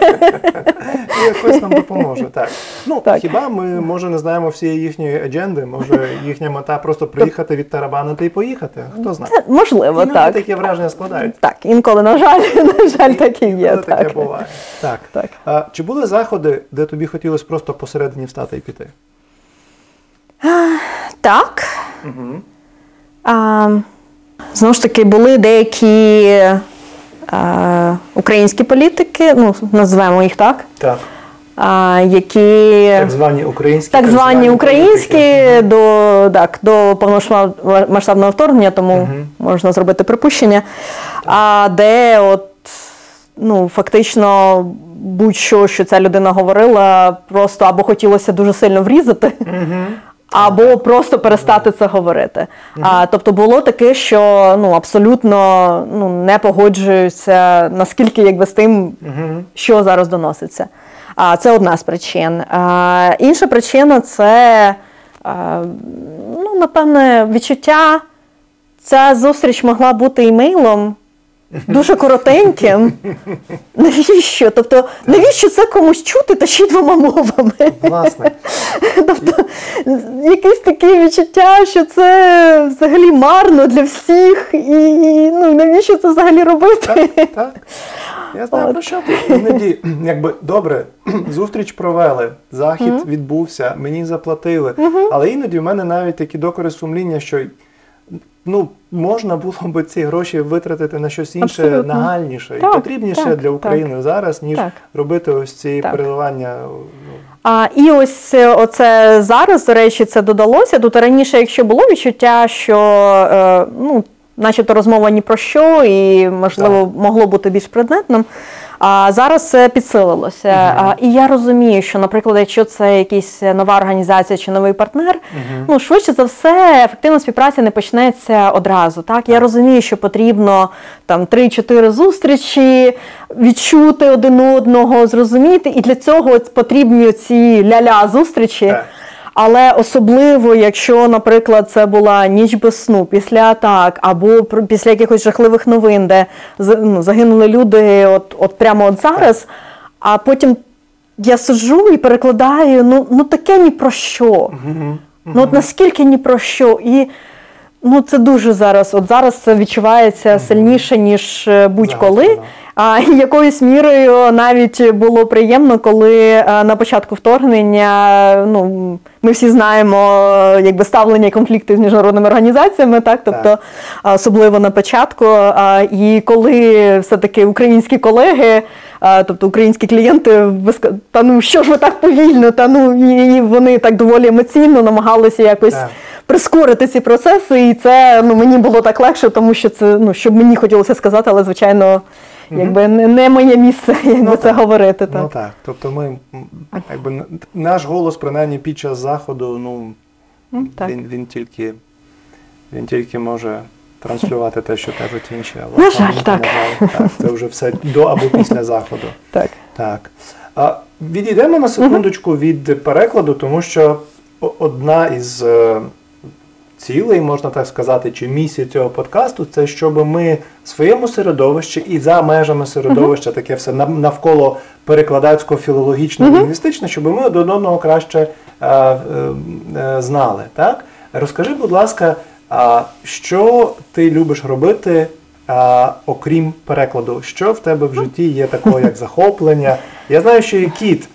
Якось нам допоможе, так. Ну так. Хіба ми, може, не знаємо всієї їхньої адженди, може. Їхня мета просто приїхати, відтарабанити і поїхати. Хто знає? Це можливо, іноді так. Такі враження складаються. Так, інколи, на жаль, на жаль, так і є. Так. Таке буває. Так. Так. А, чи були заходи, де тобі хотілося просто посередині встати і піти? Так. Угу. А, знову ж таки, були деякі а, українські політики, ну, назвемо їх так. Так. Які так звані українські, так звані так звані українські uh-huh. до, так, до повномасштабного вторгнення, тому uh-huh. можна зробити припущення, uh-huh. а де от, ну, фактично будь-що, що ця людина говорила, просто або хотілося дуже сильно врізати, uh-huh. або просто перестати це говорити. Mm-hmm. А, тобто було таке, що ну, абсолютно ну, не погоджуються наскільки якби, з тим, mm-hmm. що зараз доноситься. А, це одна з причин. А, інша причина – це, а, ну, напевне, відчуття, ця зустріч могла бути імейлом, дуже коротеньким. Навіщо? Тобто, навіщо це комусь чути та ще й двома мовами? Власне. Тобто, якесь таке відчуття, що це взагалі марно для всіх, і, і ну, навіщо це взагалі робити? Так, так. Я знаю, про що ти. Іноді, якби, добре, зустріч провели, захід mm-hmm. відбувся, мені заплатили, mm-hmm. але іноді в мене навіть такі докори сумління, що ну, можна було би ці гроші витратити на щось інше, абсолютно. Нагальніше так, і потрібніше так, для України так, зараз, ніж так. робити ось ці так. переливання. А, і ось оце зараз, до речі, це додалося. Тут раніше, якщо було відчуття, що е, ну, начебто розмова ні про що і, можливо, так. могло бути більш предметним, А зараз це підсилилося. Uh-huh. І я розумію, що, наприклад, якщо це якась нова організація чи новий партнер, uh-huh. ну, швидше за все, ефективна співпраця не почнеться одразу. Так? Я розумію, що потрібно там три-чотири зустрічі, відчути один одного, зрозуміти. І для цього потрібні ці ля-ля зустрічі. Uh-huh. Але особливо, якщо, наприклад, це була ніч без сну після атак або після якихось жахливих новин, де ну, загинули люди от, от прямо от зараз, а потім я сиджу і перекладаю, ну, ну таке ні про що. Mm-hmm. Ну от наскільки ні про що. І ну, це дуже зараз, от зараз це відчувається mm-hmm. сильніше, ніж будь-коли. Зараз, А якоюсь мірою навіть було приємно, коли на початку вторгнення, ну, ми всі знаємо, якби ставлення конфліктів з міжнародними організаціями, так, тобто так. особливо на початку, і коли все-таки українські колеги, тобто українські клієнти, та ну, що ж ви так повільно, та ну, і вони так доволі емоційно намагалися якось так. прискорити ці процеси, і це, ну, мені було так легше, тому що це, ну, що мені хотілося сказати, але, звичайно, якби не моє місце, якби ну, це так. говорити. Так. Ну так, тобто ми, якби, наш голос, принаймні, під час заходу, ну, ну він, він, тільки, він тільки може транслювати те, що кажуть інші. Але, на жаль, так. так. Це вже все до або після заходу. Так. так. А, відійдемо на секундочку від перекладу, тому що одна із цілей, можна так сказати, чи місії цього подкасту, це щоб ми в своєму середовищі і за межами середовища, uh-huh. таке все навколо перекладацько-філологічно-лінгвістичне, uh-huh. щоб ми один одного краще е, е, е, знали. Так? Розкажи, будь ласка, а, що ти любиш робити, а, окрім перекладу? Що в тебе в житті є такого, як захоплення? Я знаю, що є кіт,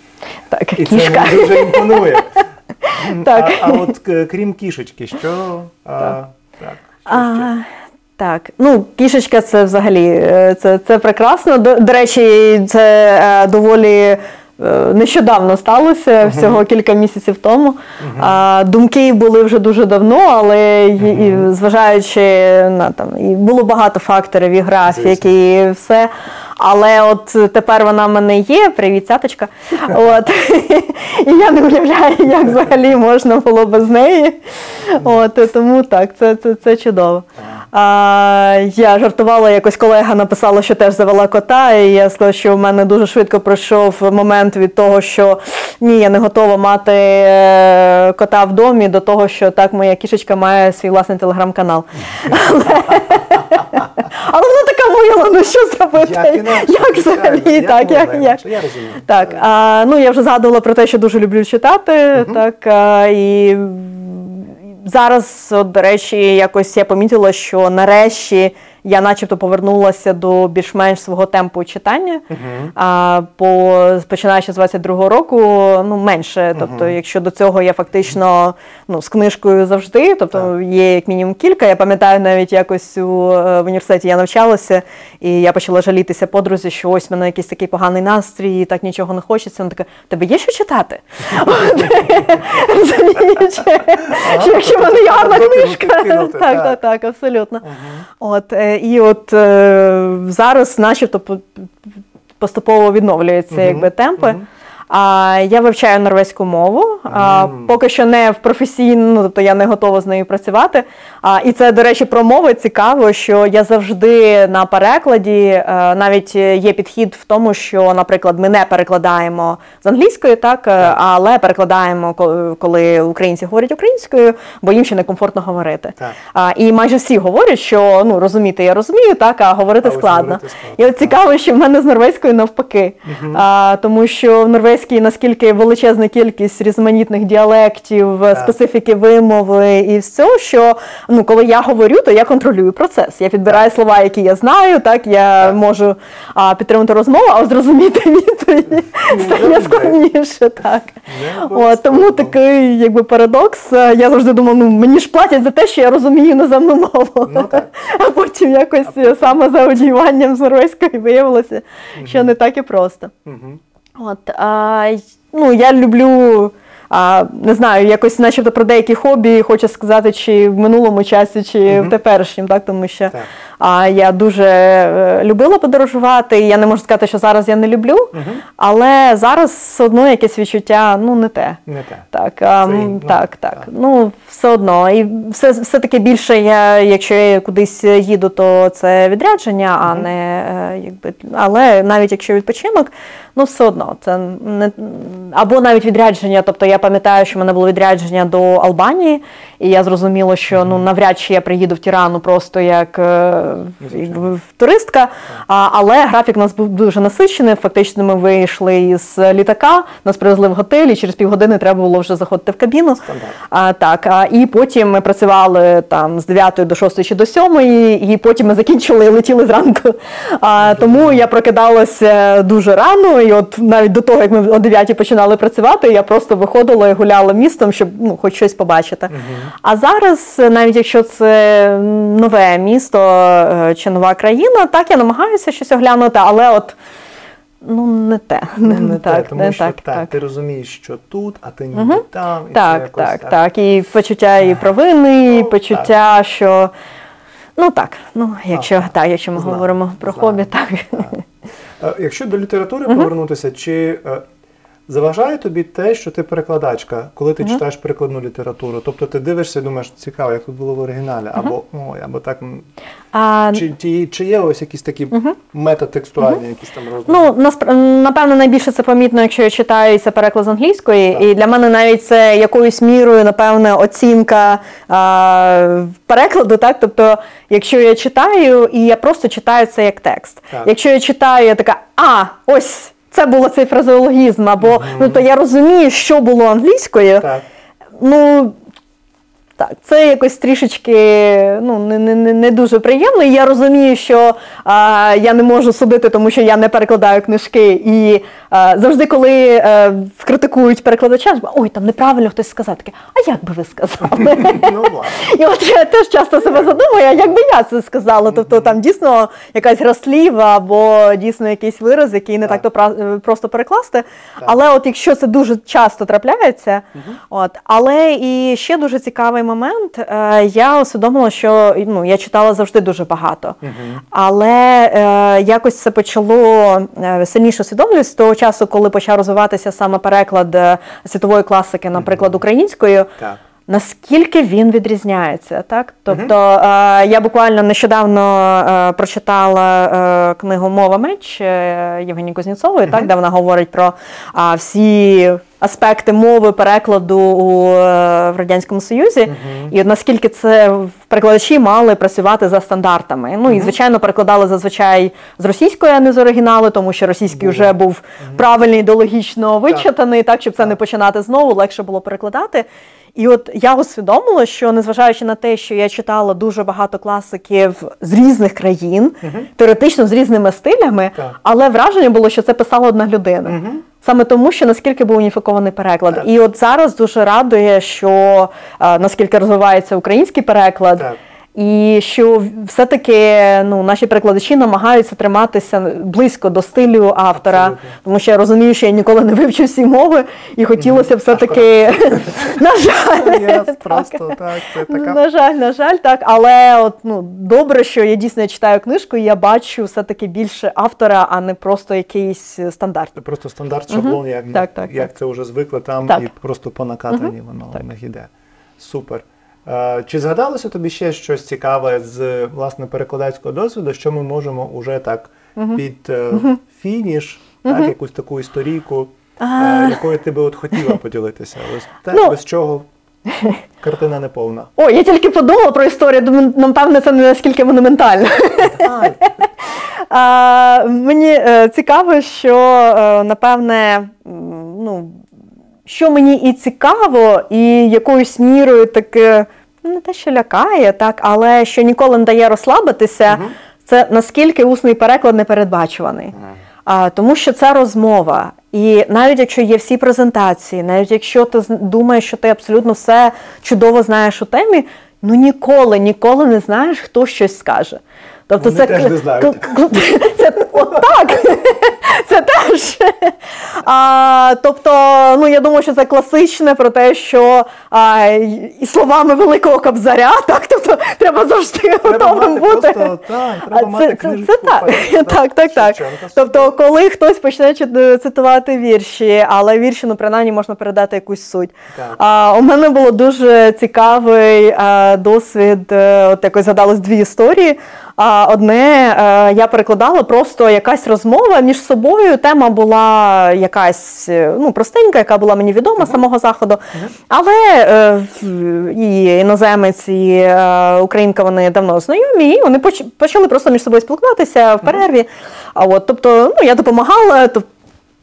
так, і кішка. Це мені дуже імпонує. Так. А, а от крім кішечки, що? А, так. Так, що а, так, ну кішечка це взагалі, це, це прекрасно. До, до речі, це е, доволі е, нещодавно сталося, uh-huh. всього кілька місяців тому. Uh-huh. А, думки були вже дуже давно, але uh-huh. і, зважаючи на там, і було багато факторів, і графік, і все. Але от тепер вона в мене є, привіт, цяточка. От. І я не уявляю, як взагалі можна було без неї. От. Тому так, це, це, це чудово. А, я жартувала, якось колега написала, що теж завела кота, і я сказала, що в мене дуже швидко пройшов момент від того, що ні, я не готова мати кота в домі, до того, що так, моя кішечка має свій власний телеграм-канал. Але вона така мила, ну що зробити? Як, інакше, як взагалі? Як так, як, як. Я розумію. Так, а, ну я вже згадувала про те, що дуже люблю читати. Угу. Так, а, і зараз, от, до речі, якось я помітила, що нарешті я начебто повернулася до більш-менш свого темпу читання. Угу. А, по, починаючи з двадцять другого року, ну менше. Угу. Тобто, якщо до цього я фактично ну, з книжкою завжди, тобто так. є як мінімум кілька. Я пам'ятаю, навіть якось у, в університеті я навчалася, і я почала жалітися подрузі, що ось в мене якийсь такий поганий настрій, так нічого не хочеться. Вона така, тебе є що читати? Якщо в мене є гарна книжка. Так, так, так, абсолютно. От. І от е, зараз начебто поступово відновлюються uh-huh, якби, темпи. Uh-huh. А, я вивчаю норвезьку мову, а, mm. поки що не в професійно, тобто я не готова з нею працювати. А, і це, до речі, про мови цікаво, що я завжди на перекладі, а, навіть є підхід в тому, що, наприклад, ми не перекладаємо з англійської, так, mm. але перекладаємо, коли українці говорять українською, бо їм ще некомфортно говорити. Mm. А, і майже всі говорять, що ну, розуміти я розумію, так, а говорити mm. складно. Mm. І от цікаво, що в мене з норвезькою навпаки, mm-hmm. а, тому що в норвезькій наскільки величезна кількість різноманітних діалектів, так. специфіки вимови і все, що ну, коли я говорю, то я контролюю процес. Я підбираю так. слова, які я знаю, так я так. можу а, підтримати розмову, а зрозуміти відповіді стає складніше. Так. О, тому такий якби, парадокс. Я завжди думала, ну, мені ж платять за те, що я розумію іноземну мову. Ну, а потім якось а саме за одіюванням з норвезької виявилося, угу. що не так і просто. Угу. От, а, ну, я люблю не знаю, якось начебто про деякі хобі хочу сказати, чи в минулому часі, чи mm-hmm. в теперішнім, так, тому що так. я дуже любила подорожувати, я не можу сказати, що зараз я не люблю, mm-hmm. але зараз все одно якесь відчуття, ну, не те. Не те. Так, а, Це, ну, так, так, так. Ну, все одно. І все, все-таки більше я, якщо я кудись їду, то це відрядження, а mm-hmm. не, якби, але навіть якщо відпочинок, ну, все одно. Це не, або навіть відрядження, тобто я пам'ятаю, що в мене було відрядження до Албанії, і я зрозуміла, що ну, навряд чи я приїду в Тірану просто як якби, туристка, а, але графік у нас був дуже насичений, фактично ми вийшли із літака, нас привезли в готель, і через півгодини треба було вже заходити в кабіну. А, так, а, і потім ми працювали там, з дев'ятої до шостої чи до сьомої, і потім ми закінчили і летіли зранку. А, тому я прокидалася дуже рано, і от навіть до того, як ми о дев'ятій починали працювати, я просто виходила і гуляла містом, щоб ну, хоч щось побачити. Uh-huh. А зараз, навіть якщо це нове місто чи нова країна, так, я намагаюся щось оглянути, але от ну, не те. Не, не так, те, тому не що так, так, так. Ти розумієш, що тут, а ти ніби uh-huh. там. І так, це якось, так, так, так. І почуття і провини, і почуття, так. що... Ну так, ну, якщо, а, так, якщо ми знаю, говоримо про знаю, хобі, так. так. Якщо до літератури uh-huh. повернутися, чи... Заважає тобі те, що ти перекладачка, коли ти uh-huh. читаєш перекладну літературу? Тобто ти дивишся і думаєш, цікаво, як тут було в оригіналі, або uh-huh. ой, або так... Uh-huh. Чи, чи, чи є ось якісь такі uh-huh. метатекстуальні uh-huh. якісь там розмови? Ну, насправді, напевно, найбільше це помітно, якщо я читаю це переклад з англійської, так. і для мене навіть це якоюсь мірою, напевно, оцінка а, перекладу, так? Тобто, якщо я читаю, і я просто читаю це як текст. Так. Якщо я читаю, я така, а, ось! Це було цей фразеологізм, або mm-hmm. ну то я розумію, що було англійською. Так. Ну так, це якось трішечки ну, не, не, не дуже приємно. І я розумію, що а, я не можу судити, тому що я не перекладаю книжки. І а, завжди, коли а, критикують перекладача, ой, там неправильно хтось сказав, таке, а як би ви сказали? І от я теж часто себе задумую, а як би я це сказала? Тобто там дійсно якась гра слів або дійсно якийсь вираз, який не так-то просто перекласти. Але от якщо це дуже часто трапляється, от, але і ще дуже цікавий момент, я усвідомила, що ну, я читала завжди дуже багато, uh-huh. але е, якось це почало сильніше усвідомлюватися з того часу, коли почав розвиватися саме переклад світової класики, наприклад, українською, uh-huh. наскільки він відрізняється. Так? Тобто uh-huh. е, я буквально нещодавно е, прочитала е, книгу «Мова-меч» Євгенії Кузнєцової, uh-huh. так, де вона говорить про е, всі... аспекти мови перекладу у, в Радянському Союзі, uh-huh. і наскільки це перекладачі мали працювати за стандартами. Ну uh-huh. і, звичайно, перекладали зазвичай з російської, а не з оригіналу, тому що російський uh-huh. вже був uh-huh. правильний, ідеологічно вичитаний, uh-huh. так, щоб це uh-huh. не починати знову, легше було перекладати. І от я усвідомила, що незважаючи на те, що я читала дуже багато класиків з різних країн, uh-huh. теоретично з різними стилями, uh-huh. але враження було, що це писала одна людина. Uh-huh. Саме тому, що наскільки був уніфікований переклад. Так. І от зараз дуже радує, що а, наскільки розвивається український переклад, так. і що все-таки ну, наші перекладачі намагаються триматися близько до стилю автора. Абсолютно. Тому що я розумію, що я ніколи не вивчу всі мови, і хотілося б все-таки... На жаль, на жаль, на жаль, так. Але от, ну, добре, що я дійсно читаю книжку, і я бачу все-таки більше автора, а не просто якийсь стандарт. Це просто стандарт, шаблон, як, так, так, як так. це вже звикло там, так. і просто по накатанні угу. воно в них іде. Супер. Чи згадалося тобі ще щось цікаве з, власне, перекладацького досвіду, що ми можемо уже так uh-huh. під uh-huh. фініш, uh-huh. так, якусь таку історійку, uh-huh. якою ти би от хотіла поділитися? Ось те, no. без чого картина не повна. О, я тільки подумала про історію, думаю, напевно, це не наскільки монументально. Мені цікаво, що, напевне, ну, що мені і цікаво, і якоюсь мірою таке, не те, що лякає, так, але що ніколи не дає розслабитися, uh-huh. це наскільки усний переклад непередбачуваний. Uh-huh. А, тому що це розмова. І навіть якщо є всі презентації, навіть якщо ти думаєш, що ти абсолютно все чудово знаєш у темі, ну ніколи, ніколи не знаєш, хто щось скаже. Тобто вони це, теж не знають. Це отак. Це теж. А, тобто, ну, я думаю, що це класичне про те, що а, і словами великого Кобзаря, так, тобто треба завжди готовим бути. Просто, так, треба мати це, книжечку. Це, це так. Пам'ять, так, так, так. Тобто, коли хтось почне цитувати вірші, але вірші, ну, принаймні, можна передати якусь суть. А, у мене було дуже цікавий а, досвід, от якось згадалось дві історії. А, одне, а, я перекладала просто якась розмова між собою, тема була якась, ну, простенька, яка була мені відома з самого заходу, але е, і іноземець, і е, українка, вони давно знайомі, і вони поч- почали просто між собою спілкуватися в перерві. А от, тобто, ну, я допомагала, тобто,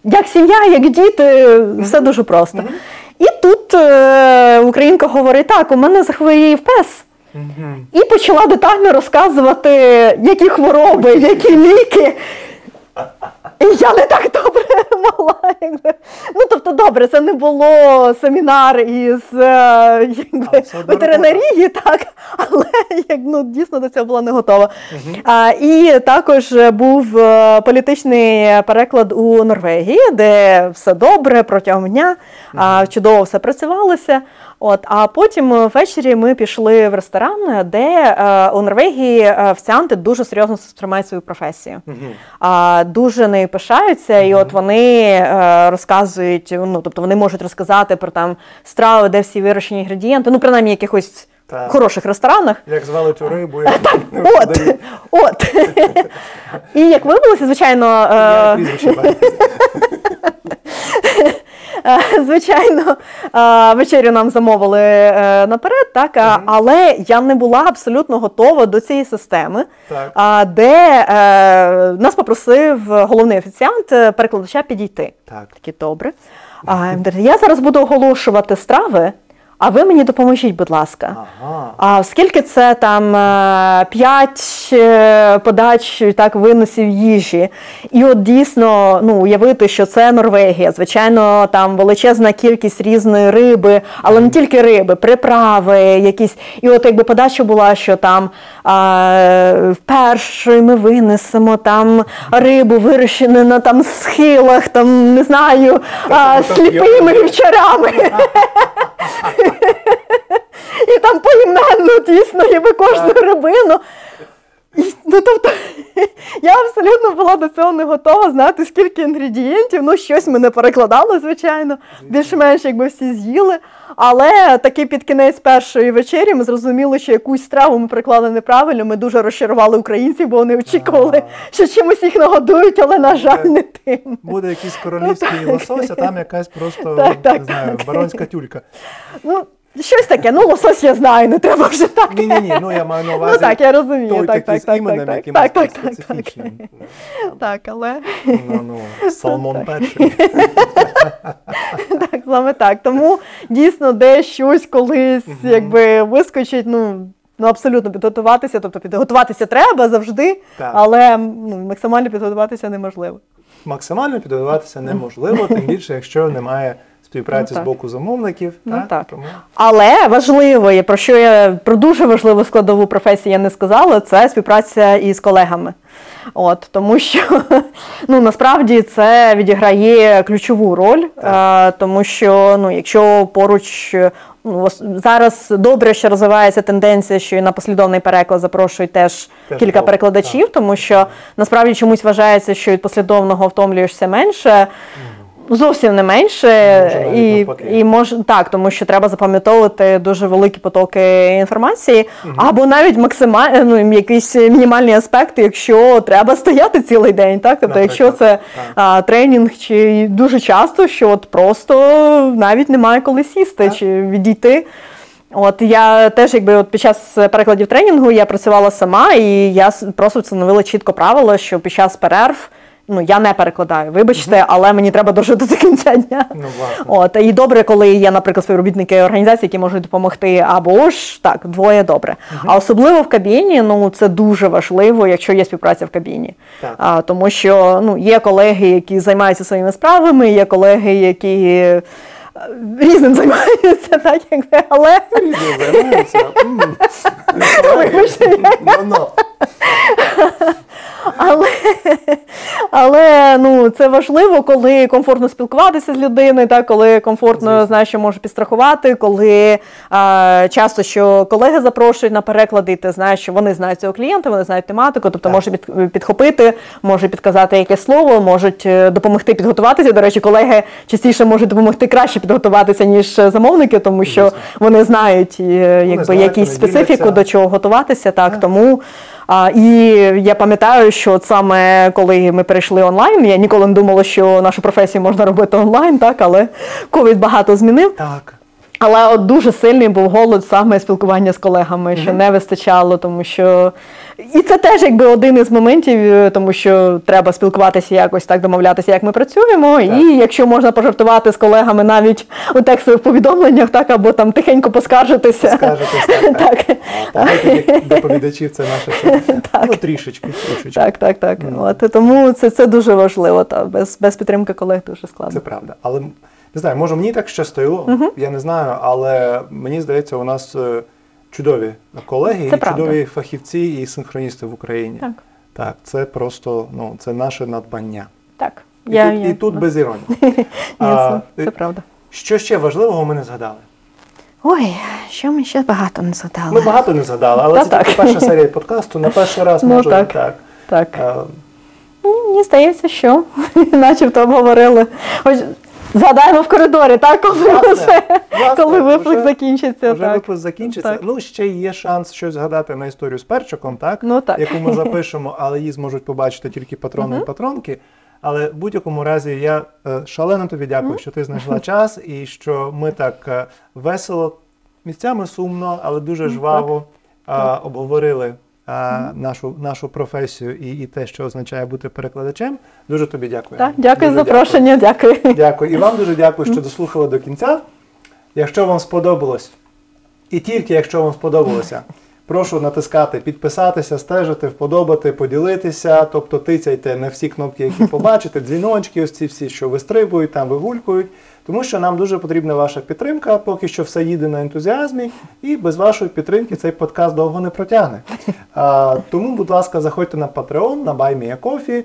як сім'я, як діти, все дуже просто. І тут е, українка говорить, так, у мене захворів пес. І почала детально розказувати, які хвороби, які ліки. І я не так добре мала. Якби. Ну, тобто, добре, це не було семінар із якби, ветеринарії, так, але як, ну, дійсно до цього була не готова. Uh-huh. А, і також був політичний переклад у Норвегії, де все добре протягом дня, uh-huh. чудово все працювалося. От, а потім ввечері ми пішли в ресторан, де е, у Норвегії офіціанти дуже серйозно сприймають свою професію. Mm-hmm. Е, дуже нею пишаються, mm-hmm. і от вони е, розказують, ну, тобто вони можуть розказати про там страви, де всі вирощені інгредієнти, ну, принаймні, якихось Та. хороших ресторанах. Як звали цю рибу. Як так, от, от. І як виявилося, звичайно... Я прізвище бачу. Звичайно, вечерю нам замовили наперед, так, mm-hmm. але я не була абсолютно готова до цієї системи, так. де нас попросив головний офіціант перекладача підійти. Так. Такі, добре. Я зараз буду оголошувати страви, а ви мені допоможіть, будь ласка. Ага. А оскільки це там п'ять подач, так, виносів їжі. І от дійсно, ну, уявити, що це Норвегія. Звичайно, там величезна кількість різної риби, але не тільки риби, приправи якісь. І от якби подача була, що там а, першою ми винесемо там рибу, вирощену на там схилах, там, не знаю, а, сліпими вівчарами. І там поіменно дійсно ніби кожну рибину. І, ну, тобто, я абсолютно була до цього не готова знати, скільки інгредієнтів. Ну, щось ми не перекладали, звичайно, більш-менш, якби всі з'їли. Але таки під кінець першої вечері ми зрозуміли, що якусь страву ми переклали неправильно. Ми дуже розчарували українців, бо вони очікували, що чимось їх нагодують, але, на жаль, не тим. Буде якийсь королівський лосось, а там якась просто, не знаю, баронська тюлька. Щось таке, ну, лосось я знаю, не треба вже так. Ні-ні-ні, ну я маю на увазі. Ну так, я розумію, той, так, так, так, іменем, так, яким так, так, так, так, так, але... Ну, ну, салмон перший. Так, саме так, тому дійсно десь щось колись, якби, вискочить, ну, ну, абсолютно підготуватися, тобто підготуватися треба завжди, але максимально підготуватися неможливо. Максимально підготуватися неможливо, тим більше, якщо немає... співпраці ну, з боку замовників. Ну, так? Так. Тому... Але важливо, про що я про дуже важливу складову професію я не сказала, це співпраця із колегами. От, тому що ну, насправді це відіграє ключову роль, е, тому що ну, якщо поруч ну, зараз добре ще розвивається тенденція, що і на послідовний переклад запрошують теж Те кілька перекладачів, так. тому що насправді чомусь вважається, що від послідовного втомлюєшся менше, зовсім не менше, може, і, і мож, так, тому що треба запам'ятовувати дуже великі потоки інформації, угу. або навіть максималь, ну, якісь мінімальні аспекти, якщо треба стояти цілий день, так? Тобто, наприклад, якщо це а, тренінг, чи дуже часто, що от просто навіть немає коли сісти так. чи відійти. От я теж, якби от під час перекладів тренінгу я працювала сама, і я просто встановила чітко правило, що під час перерв ну, я не перекладаю, вибачте, mm-hmm. але мені треба дожити до кінця дня. Ну, от, і добре, коли є, наприклад, співробітники організації, які можуть допомогти, або ж, так, двоє добре. Mm-hmm. А особливо в кабіні, ну, це дуже важливо, якщо є співпраця в кабіні. А, тому що, ну, є колеги, які займаються своїми справами, є колеги, які... різним займаються, так, якби, але... Різним займаються. Але, але ну, це важливо, коли комфортно спілкуватися з людиною, так, коли комфортно, знаєш, що можеш підстрахувати, коли а, часто, що колеги запрошують на переклади, ти знаєш, що вони знають цього клієнта, вони знають тематику, тобто можуть під, підхопити, можуть підказати якесь слово, можуть допомогти підготуватися. До речі, колеги частіше можуть допомогти краще підготуватися, ніж замовники, тому що вони знають, якби, якісь специфіку, до чого готуватися, так, тому... А, і я пам'ятаю, що от саме коли ми перейшли онлайн, я ніколи не думала, що нашу професію можна робити онлайн, так, але ковід багато змінив. Так. Але от дуже сильний був голод саме спілкування з колегами, що mm-hmm. не вистачало, тому що... І це теж якби один із моментів, тому що треба спілкуватися якось, так, домовлятися, як ми працюємо. Так. І якщо можна пожартувати з колегами навіть у текстових повідомленнях, так, або там тихенько поскаржитися. Поскаржитися, так. так. так. А багато доповідачів це наше все. Так. Ну, трішечки, трішечки. Так, так, так. Mm-hmm. От, тому це, це дуже важливо, та, без, без підтримки колег дуже складно. Це правда, але... Не знаю, може мені так щастило, uh-huh. я не знаю, але мені здається, у нас чудові колеги це і правда. Чудові фахівці і синхроністи в Україні. Так, так це просто, ну, це наше надбання. Так. І я, тут, я, і я. тут без іронії. а, це, це правда. Що ще важливого ми не згадали? Ой, що ми ще багато не згадали. Ми багато не згадали, але Та це так. тільки перша серія подкасту, на перший раз ну, можу так. так. так. А, мені здається, що начебто обговорили. Хоч... Згадаємо в коридорі, так, коли, власне, вже, власне, коли випуск вже, закінчиться. Вже так. випуск закінчиться. Так. Ну, ще є шанс щось згадати на історію з перчиком, так? Ну, так. яку ми запишемо, але її зможуть побачити тільки патрони uh-huh. і патронки. Але в будь-якому разі я шалено тобі дякую, uh-huh. що ти знайшла час і що ми так весело, місцями сумно, але дуже жваво uh-huh. а, обговорили а, uh-huh. нашу, нашу професію і, і те, що означає бути перекладачем. Дуже тобі дякую. Так, дякую за запрошення, дякую. Дякую. І вам дуже дякую, що дослухали до кінця. Якщо вам сподобалось, і тільки якщо вам сподобалося, прошу натискати, підписатися, стежити, вподобати, поділитися, тобто тицяйте на всі кнопки, які побачите, дзвіночки, ось ці всі, що вистрибують, там вигулькують, тому що нам дуже потрібна ваша підтримка, поки що все їде на ентузіазмі, і без вашої підтримки цей подкаст довго не протягне. А, тому, будь ласка, заходьте на Patreon, на Buy Me a Coffee.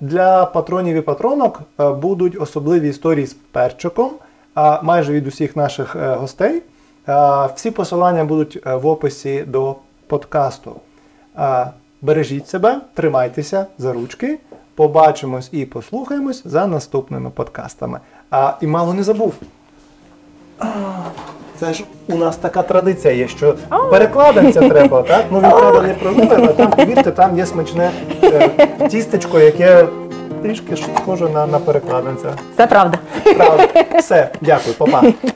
Для патронів і патронок будуть особливі історії з перчиком, майже від усіх наших гостей. Всі посилання будуть в описі до подкасту. Бережіть себе, тримайтеся за ручки, побачимось і послухаємось за наступними подкастами. І мало не забув. Це ж у нас така традиція є, що перекладинця треба, так? Ну, відправда не прозорена, там, повірте, там є смачне е, тістечко, яке трішки схоже на, на перекладинця. Це правда. Правда. Все, дякую, па-па.